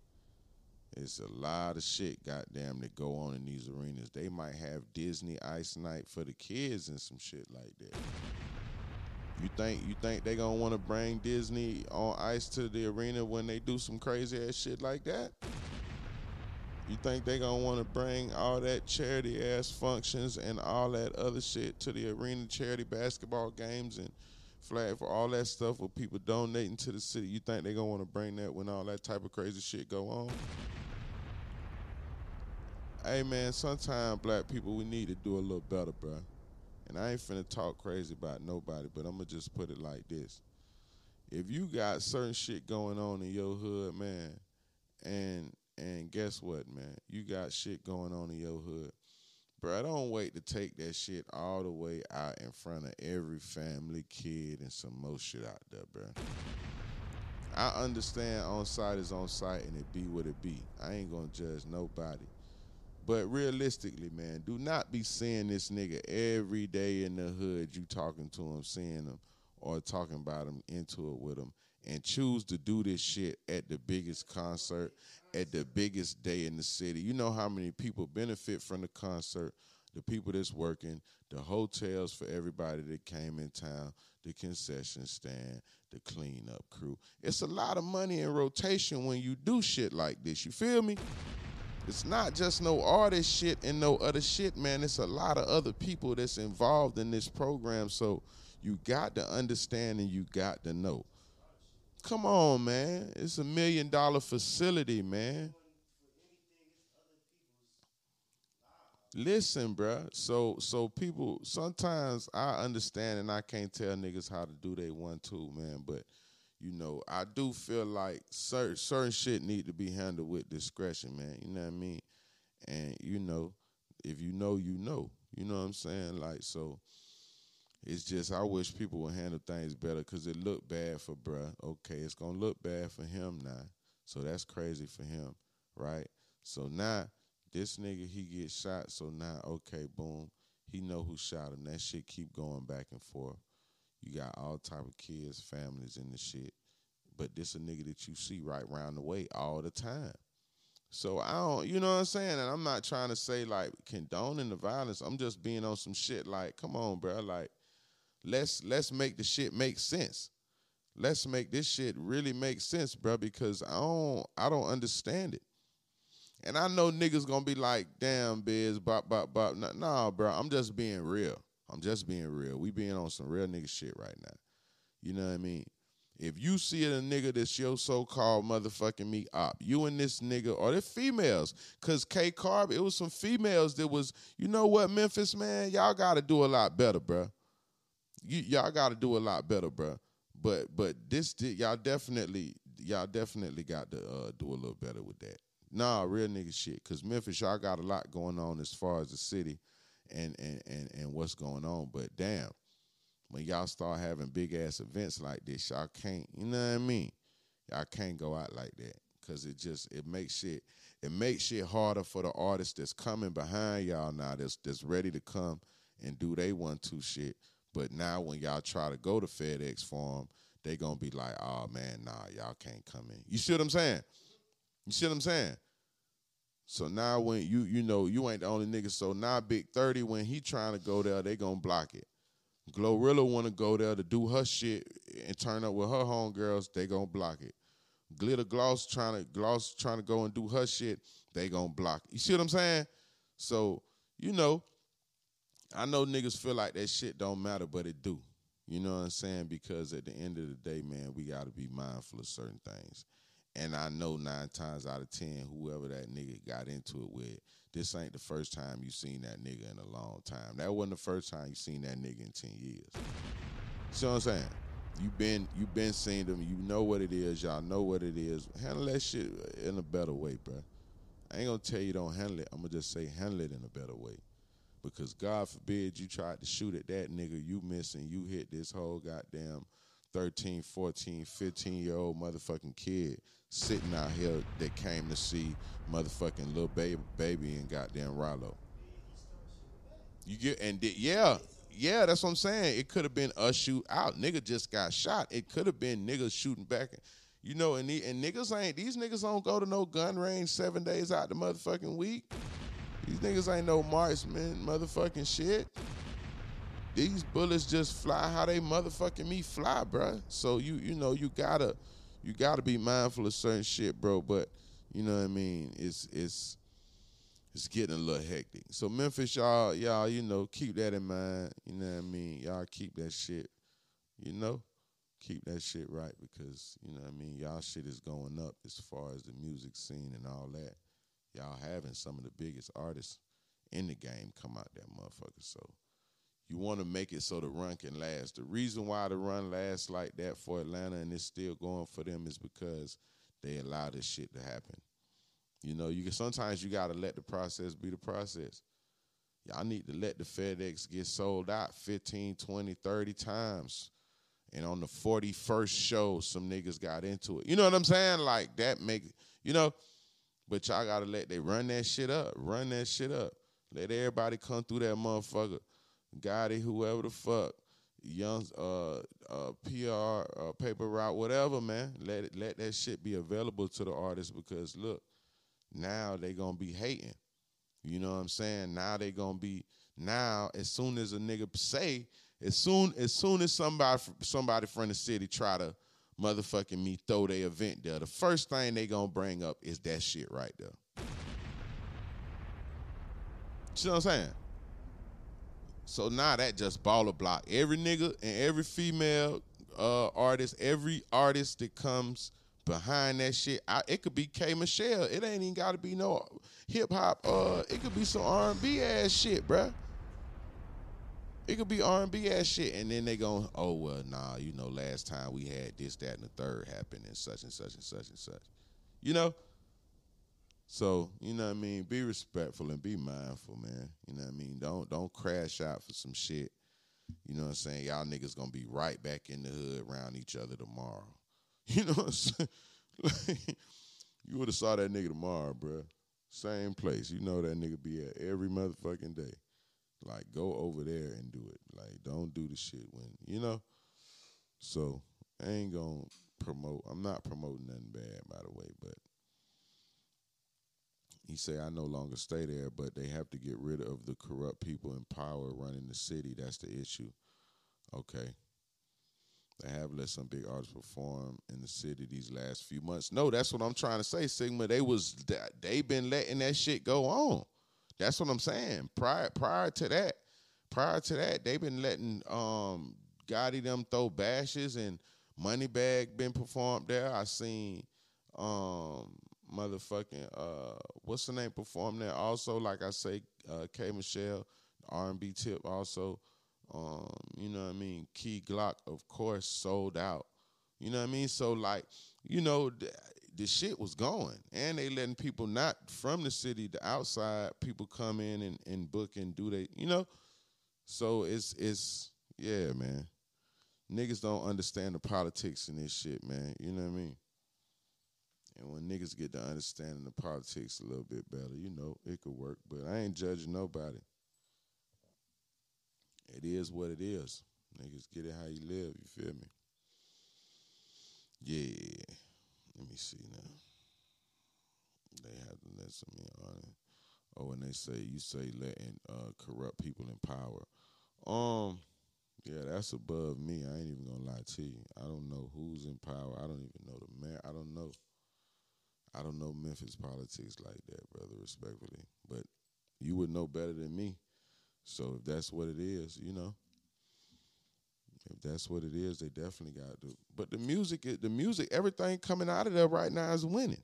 It's a lot of shit, goddamn, that go on in these arenas. They might have Disney Ice Night for the kids and some shit like that. You think you think they gonna want to bring Disney on ice to the arena when they do some crazy ass shit like that? You think they gonna want to bring all that charity ass functions and all that other shit to the arena, charity basketball games and flag for all that stuff with people donating to the city? You think they gonna want to bring that when all that type of crazy shit go on? Hey man, sometimes black people, we need to do a little better, bro. And I ain't finna talk crazy about nobody, but I'ma just put it like this. If you got certain shit going on in your hood, man, and and guess what, man? You got shit going on in your hood. Bro, don't wait to take that shit all the way out in front of every family, kid, and some more shit out there, bro. I understand on-site is on-site and it be what it be. I ain't gonna judge nobody. But realistically, man, do not be seeing this nigga every day in the hood. You talking to him, seeing him, or talking about him, into it with him, and choose to do this shit at the biggest concert, at the biggest day in the city. You know how many people benefit from the concert, the people that's working, the hotels for everybody that came in town, the concession stand, the cleanup crew. It's a lot of money in rotation when you do shit like this. You feel me? It's not just no artist shit and no other shit, man. It's a lot of other people that's involved in this program. So you got to understand and you got to know. Come on, man. It's a million dollar facility, man. Listen, bruh. So so people, sometimes I understand and I can't tell niggas how to do they one, two, man. But you know, I do feel like certain, certain shit need to be handled with discretion, man. You know what I mean? And, you know, if you know, you know. You know what I'm saying? Like, so it's just I wish people would handle things better because it looked bad for bruh. Okay, it's going to look bad for him now. So that's crazy for him, right? So now this nigga, he gets shot. So now, okay, boom, he know who shot him. That shit keep going back and forth. You got all type of kids, families, and the shit. But this a nigga that you see right round the way all the time. So I don't, you know what I'm saying? And I'm not trying to say, like, condoning the violence. I'm just being on some shit like, come on, bro. Like, let's let's make the shit make sense. Let's make this shit really make sense, bro, because I don't, I don't understand it. And I know niggas going to be like, damn, Biz, bop, bop, bop. Nah, nah, bro, I'm just being real. I'm just being real. We being on some real nigga shit right now. You know what I mean? If you see a nigga that's your so-called motherfucking me op, you and this nigga, or the females, because K Carb, it was some females that was, you know what, Memphis, man, y'all got to do a lot better, bro. You, y'all got to do a lot better, bro. But but this, y'all definitely, y'all definitely got to uh, do a little better with that. Nah, real nigga shit, because Memphis, y'all got a lot going on as far as the city. And, and, and, and what's going on. But damn, when y'all start having big ass events like this, y'all can't, you know what I mean? Y'all can't go out like that because it just, it makes shit, it makes shit harder for the artists that's coming behind y'all now, that's, that's ready to come and do they one, two shit. But now when y'all try to go to FedEx for them, they going to be like, oh man, nah, y'all can't come in. You see what I'm saying? You see what I'm saying? So now when you, you know, you ain't the only nigga. So now Big thirty, when he trying to go there, they going to block it. Glorilla want to go there to do her shit and turn up with her homegirls, they going to block it. Glitter Gloss trying to Gloss trying to go and do her shit, they going to block it. You see what I'm saying? So, you know, I know niggas feel like that shit don't matter, but it do. You know what I'm saying? Because at the end of the day, man, we got to be mindful of certain things. And I know nine times out of ten, whoever that nigga got into it with, this ain't the first time you seen that nigga in a long time. That wasn't the first time you seen that nigga in ten years. See what I'm saying? You been, you been seeing them. You know what it is. Y'all know what it is. Handle that shit in a better way, bro. I ain't going to tell you don't handle it. I'm going to just say handle it in a better way. Because God forbid you tried to shoot at that nigga, you miss and you hit this whole goddamn thirteen, fourteen, fifteen-year-old motherfucking kid sitting out here that came to see motherfucking Lil Baby, Baby and goddamn Rollo. You get and did, yeah, yeah, that's what I'm saying. It could have been us shoot out. Nigga just got shot. It could have been niggas shooting back. You know, and, the, and niggas ain't, these niggas don't go to no gun range seven days out the motherfucking week. These niggas ain't no marksmen, motherfucking shit. These bullets just fly how they motherfucking me fly, bruh. So, you you know, you gotta, you gotta be mindful of certain shit, bro. But, you know what I mean, it's, it's, it's getting a little hectic. So, Memphis, y'all, y'all, you know, keep that in mind. You know what I mean? Y'all keep that shit, you know? Keep that shit right because, you know what I mean, y'all shit is going up as far as the music scene and all that. Y'all having some of the biggest artists in the game come out that motherfucker. So you want to make it so the run can last. The reason why the run lasts like that for Atlanta and it's still going for them is because they allow this shit to happen. You know, you can, sometimes you got to let the process be the process. Y'all need to let the FedEx get sold out fifteen, twenty, thirty times. And on the forty-first show, some niggas got into it. You know what I'm saying? Like, that make, you know, but y'all got to let they run that shit up. Run that shit up. Let everybody come through that motherfucker. Gotti, whoever the fuck. Young, uh, uh, P R, uh, Paper Route, whatever, man. Let it, let that shit be available to the artists because, look, now they going to be hating. You know what I'm saying? Now they going to be, now, as soon as a nigga say, As soon as soon as somebody somebody from the city try to motherfucking me throw their event there, the first thing they gonna bring up is that shit right there. See what I'm saying? So now that just baller block. Every nigga and every female uh, artist, every artist that comes behind that shit, I, it could be K. Michelle. It ain't even gotta be no hip hop. Uh, it could be some R and B ass shit, bruh. It could be R and B ass shit, and then they going, oh, well, nah, you know, last time we had this, that, and the third happen, and such and such and such and such. You know? So, you know what I mean? Be respectful and be mindful, man. You know what I mean? Don't don't crash out for some shit. You know what I'm saying? Y'all niggas going to be right back in the hood around each other tomorrow. You know what I'm saying? Like, you would have saw that nigga tomorrow, bro. Same place. You know that nigga be at every motherfucking day. Like, go over there and do it. Like, don't do the shit when, you know? So, I ain't gonna promote. I'm not promoting nothing bad, by the way, but he say, I no longer stay there, but they have to get rid of the corrupt people in power running the city. That's the issue. Okay. They have let some big artists perform in the city these last few months. No, that's what I'm trying to say, Sigma. They was, they been letting that shit go on. That's what I'm saying. Prior prior to that, prior to that, they've been letting um, Gotti them throw bashes and Moneybag been performed there. I seen um, motherfucking uh, what's the name perform there. Also, like I say, uh, K Michelle, R and B tip. Also, um, you know what I mean. Key Glock, of course, sold out. You know what I mean. So like, you know. Th- The shit was going, and they letting people not from the city, the outside people come in and, and book and do they, you know. So it's it's yeah, man. Niggas don't understand the politics in this shit, man. You know what I mean? And when niggas get to understanding the politics a little bit better, you know, it could work. But I ain't judging nobody. It is what it is. Niggas get it how you live. You feel me? Yeah. Let me see now. They have to let some in on it. Oh, and they say, you say letting uh, corrupt people in power. Um, yeah, that's above me. I ain't even going to lie to you. I don't know who's in power. I don't even know the mayor. I don't know. I don't know Memphis politics like that, brother, respectfully. But you would know better than me. So if that's what it is, you know. If that's what it is, they definitely got to do. But the music, the music, everything coming out of there right now is winning.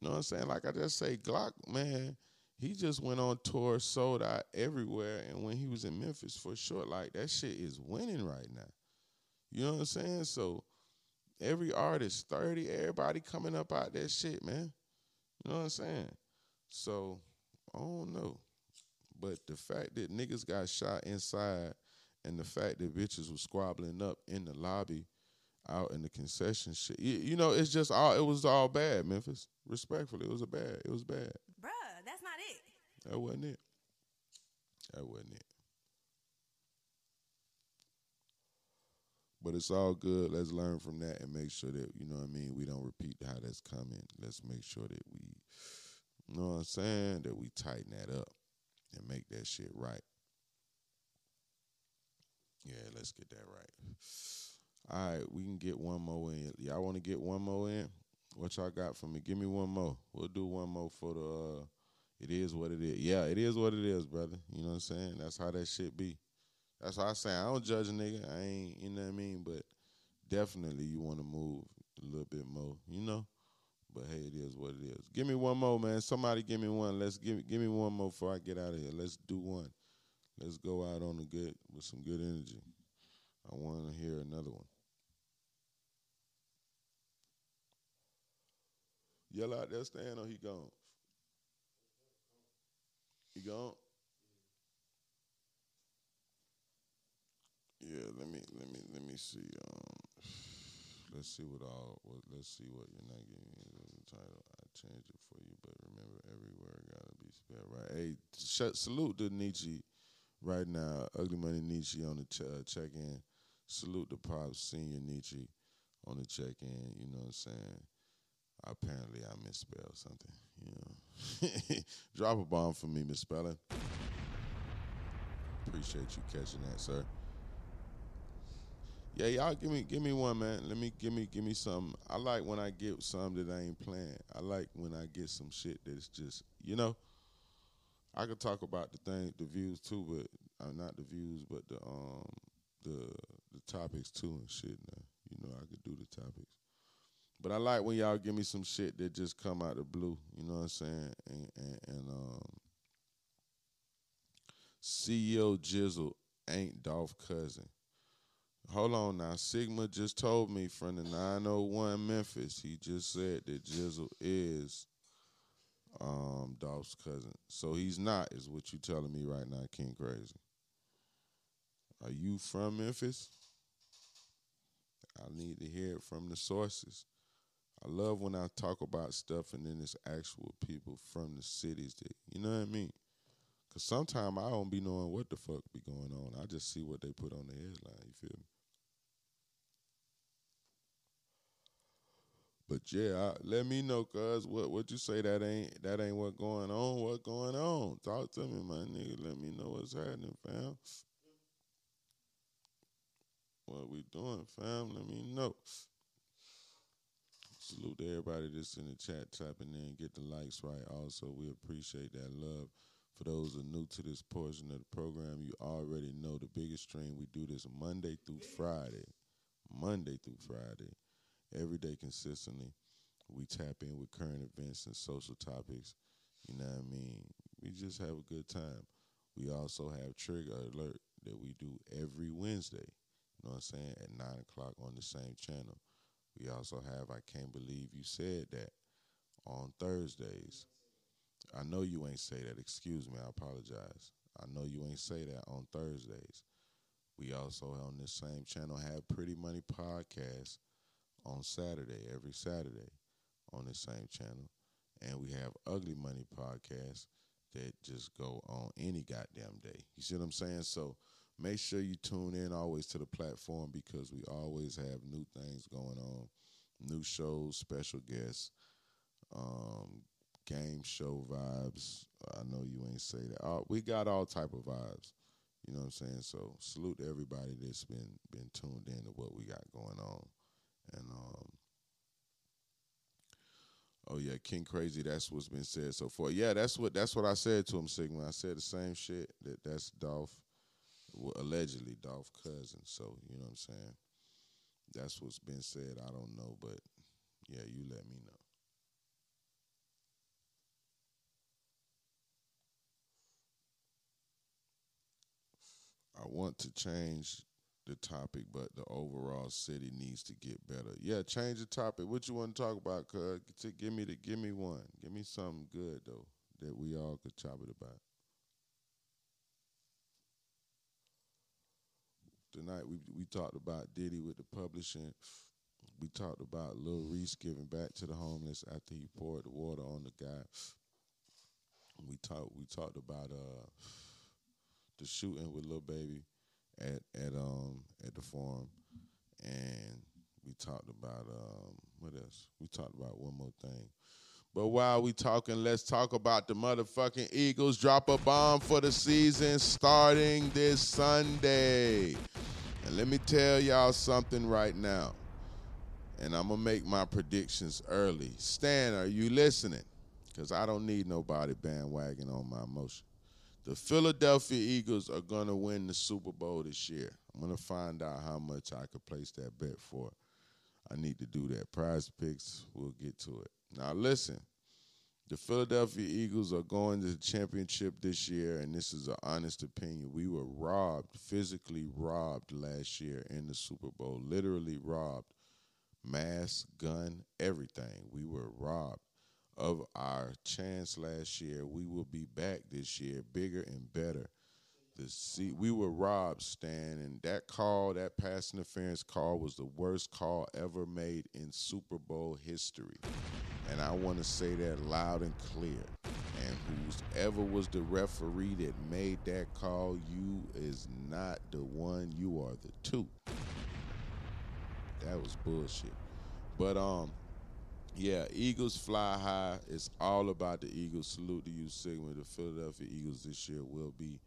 You know what I'm saying? Like I just say, Glock, man, he just went on tour, sold out everywhere. And when he was in Memphis, for sure, like that shit is winning right now. You know what I'm saying? So every artist, thirty, everybody coming up out that shit, man. You know what I'm saying? So I don't know. But the fact that niggas got shot inside and the fact that bitches was squabbling up in the lobby, out in the concession shit, you, you know, it's just all, it was all bad, Memphis. Respectfully, it was a bad, it was bad. Bruh, that's not it. That wasn't it. That wasn't it. But it's all good. Let's learn from that and make sure that, you know what I mean, we don't repeat how that's coming. Let's make sure that we, you know what I'm saying, that we tighten that up and make that shit right. Yeah, let's get that right. All right, we can get one more in. Y'all want to get one more in? What y'all got for me? Give me one more. We'll do one more for the, uh, it is what it is. Yeah, it is what it is, brother. You know what I'm saying? That's how that shit be. That's why I say I don't judge a nigga. I ain't, you know what I mean? But definitely you want to move a little bit more, you know? But, hey, it is what it is. Give me one more, man. Somebody give me one. Let's give, give me one more before I get out of here. Let's do one. Let's go out on a good with some good energy. I want to hear another one. Yell out there, Stan, or he gone? He gone? Yeah, let me let me let me see. Um, let's see what all. What, let's see what you're not giving me the title. I changed it for you, but remember, every word gotta be spelled right. Hey, sh- salute to Nietzsche right now. Ugly Money Nietzsche on the ch- uh, check in. Salute to Pops Senior Nietzsche on the check in. You know what I'm saying? Apparently, I misspelled something. You know, drop a bomb for me, misspelling. Appreciate you catching that, sir. Yeah, y'all give me give me one, man. Let me give me give me something. I like when I get something that I ain't playing. I like when I get some shit that's just, you know. I could talk about the thing, the views too, but uh, not the views, but the um the the topics too and shit. Now you know I could do the topics, but I like when y'all give me some shit that just come out the blue. You know what I'm saying? And and, and um, C E O Jizzle ain't Dolph cousin. Hold on now. Sigma just told me from the nine oh one Memphis, he just said that Jizzle is um, Dolph's cousin. So he's not, is what you telling me right now, King Crazy. Are you from Memphis? I need to hear it from the sources. I love when I talk about stuff and then it's actual people from the cities that, you know what I mean? Because sometimes I don't be knowing what the fuck be going on. I just see what they put on the headline, you feel me? But yeah, I, let me know, cuz what what you say that ain't that ain't what going on. What going on? Talk to me, my nigga. Let me know what's happening, fam. What we doing, fam? Let me know. Salute to everybody that's in the chat, tapping in, get the likes right. Also, we appreciate that love. For those who are new to this portion of the program, you already know the biggest stream. We do this Monday through Friday. Monday through Friday. Every day consistently, we tap in with current events and social topics. You know what I mean? We just have a good time. We also have Trigger Alert that we do every Wednesday. You know what I'm saying? At nine o'clock on the same channel. We also have I Can't Believe You Said That on Thursdays. I know you ain't say that. Excuse me. I apologize. I know you ain't say that on Thursdays. We also on this same channel have Pretty Money Podcast on Saturday, every Saturday on this same channel. And we have Ugly Money Podcast that just go on any goddamn day. You see what I'm saying? So make sure you tune in always to the platform because we always have new things going on, new shows, special guests, um, game show vibes. I know you ain't say that. Uh, we got all type of vibes. You know what I'm saying? So salute to everybody that's been been tuned in to what we got going on. And um, oh yeah, King Crazy. That's what's been said so far. Yeah, that's what that's what I said to him, Sigma. I said the same shit that that's Dolph, well, allegedly Dolph's cousin. So you know what I'm saying? That's what's been said. I don't know, but yeah, you let me know. I want to change the topic, but the overall city needs to get better. Yeah, change the topic. What you want to talk about, cuz? Give me the, give me one. Give me something good, though, that we all could chop it about. tonight. We we talked about Diddy with the publishing. We talked about Lil Reese giving back to the homeless after he poured the water on the guy. We talked we talked about uh the shooting with Lil Baby at at um at the Forum, and we talked about um what else? We talked about one more thing. But while we talking, let's talk about the motherfucking Eagles. Drop a bomb for the season starting this Sunday. And let me tell y'all something right now. And I'm going to make my predictions early. Stan, are you listening? Because I don't need nobody bandwagon on my emotion. The Philadelphia Eagles are going to win the Super Bowl this year. I'm going to find out how much I could place that bet for. I need to do that. Prize picks, we'll get to it. Now listen, the Philadelphia Eagles are going to the championship this year, and this is an honest opinion. We were robbed, physically robbed last year in the Super Bowl, literally robbed, mask, gun, everything. We were robbed of our chance last year. We will be back this year, bigger and better. The C- we were robbed, Stan, and that call, that pass interference call, was the worst call ever made in Super Bowl history. And I want to say that loud and clear. And whoever was the referee that made that call, you is not the one. You are the two. That was bullshit. But, um, yeah, Eagles fly high. It's all about the Eagles. Salute to you, Sigma. The Philadelphia Eagles this year will be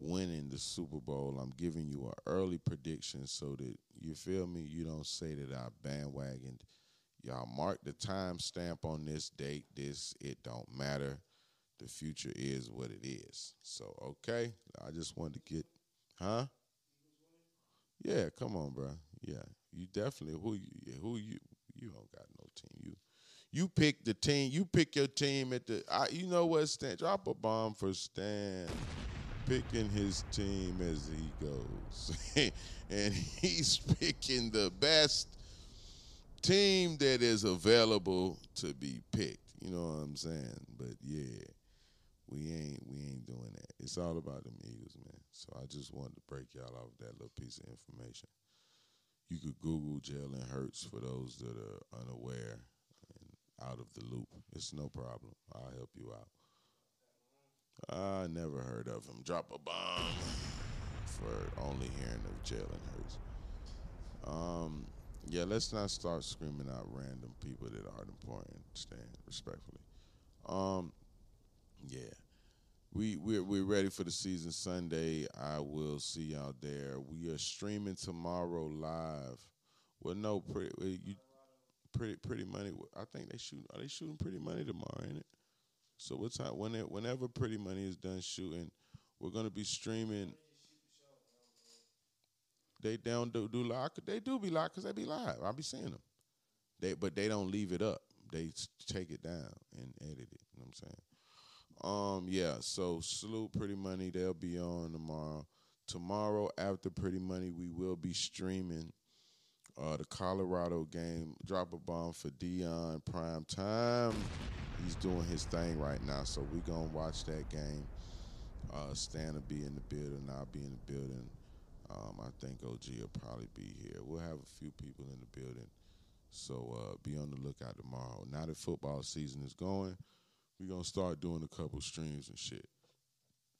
winning the Super Bowl. I'm giving you an early prediction so that, you feel me, you don't say that I bandwagoned. Y'all mark the time stamp on this date. This, it don't matter. The future is what it is. So, okay, I just wanted to get, huh? Yeah, come on, bro. Yeah, you definitely, who you, who you, you don't got no team. You you pick the team. You pick your team at the, I, you know what, Stan, drop a bomb for Stan. Picking his team as he goes. And he's picking the best team that is available to be picked. You know what I'm saying? But yeah, we ain't we ain't doing that. It's all about them Eagles, man. So I just wanted to break y'all off that little piece of information. You could Google Jalen Hurts for those that are unaware and out of the loop. It's no problem. I'll help you out. I never heard of him. Drop a bomb for only hearing of Jalen Hurts. Um, yeah, let's not start screaming out random people that aren't important. Stan, respectfully. Um, yeah, we we're we're ready for the season Sunday. I will see y'all there. We are streaming tomorrow live. Well, no, pretty you, pretty pretty money. I think they shoot. Are they shooting Pretty Money tomorrow? Ain't it? So what's hot? When it, whenever Pretty Money is done shooting, we're gonna be streaming. They down do do live. They do be live because they be live. I be seeing them. They but they don't leave it up. They take it down and edit it. You know what I'm saying? Um yeah. So salute Pretty Money. They'll be on tomorrow. Tomorrow after Pretty Money, we will be streaming uh, the Colorado game. Drop a bomb for Dion. Prime time. He's doing his thing right now, so we're going to watch that game. Uh, Stan will be in the building. I'll be in the building. Um, I think O G will probably be here. We'll have a few people in the building, so uh, be on the lookout tomorrow. Now that football season is going, we're going to start doing a couple streams and shit,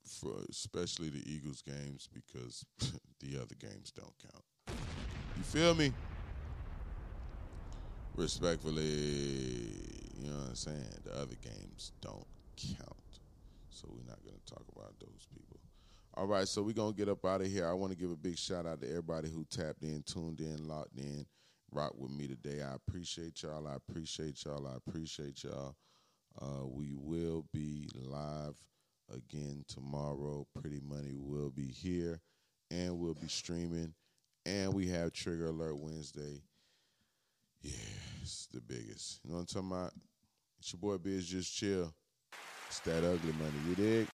for especially the Eagles games because the other games don't count. You feel me? Respectfully. You know what I'm saying? The other games don't count. So we're not going to talk about those people. All right, so we're going to get up out of here. I want to give a big shout out to everybody who tapped in, tuned in, locked in, rocked with me today. I appreciate y'all. I appreciate y'all. I appreciate y'all. Uh, we will be live again tomorrow. Pretty Money will be here, and we'll be streaming, and we have Trigger Alert Wednesday. Yeah, it's the biggest. You know what I'm talking about? It's your boy Biz Just Chill. It's that Ugly Money. You dig?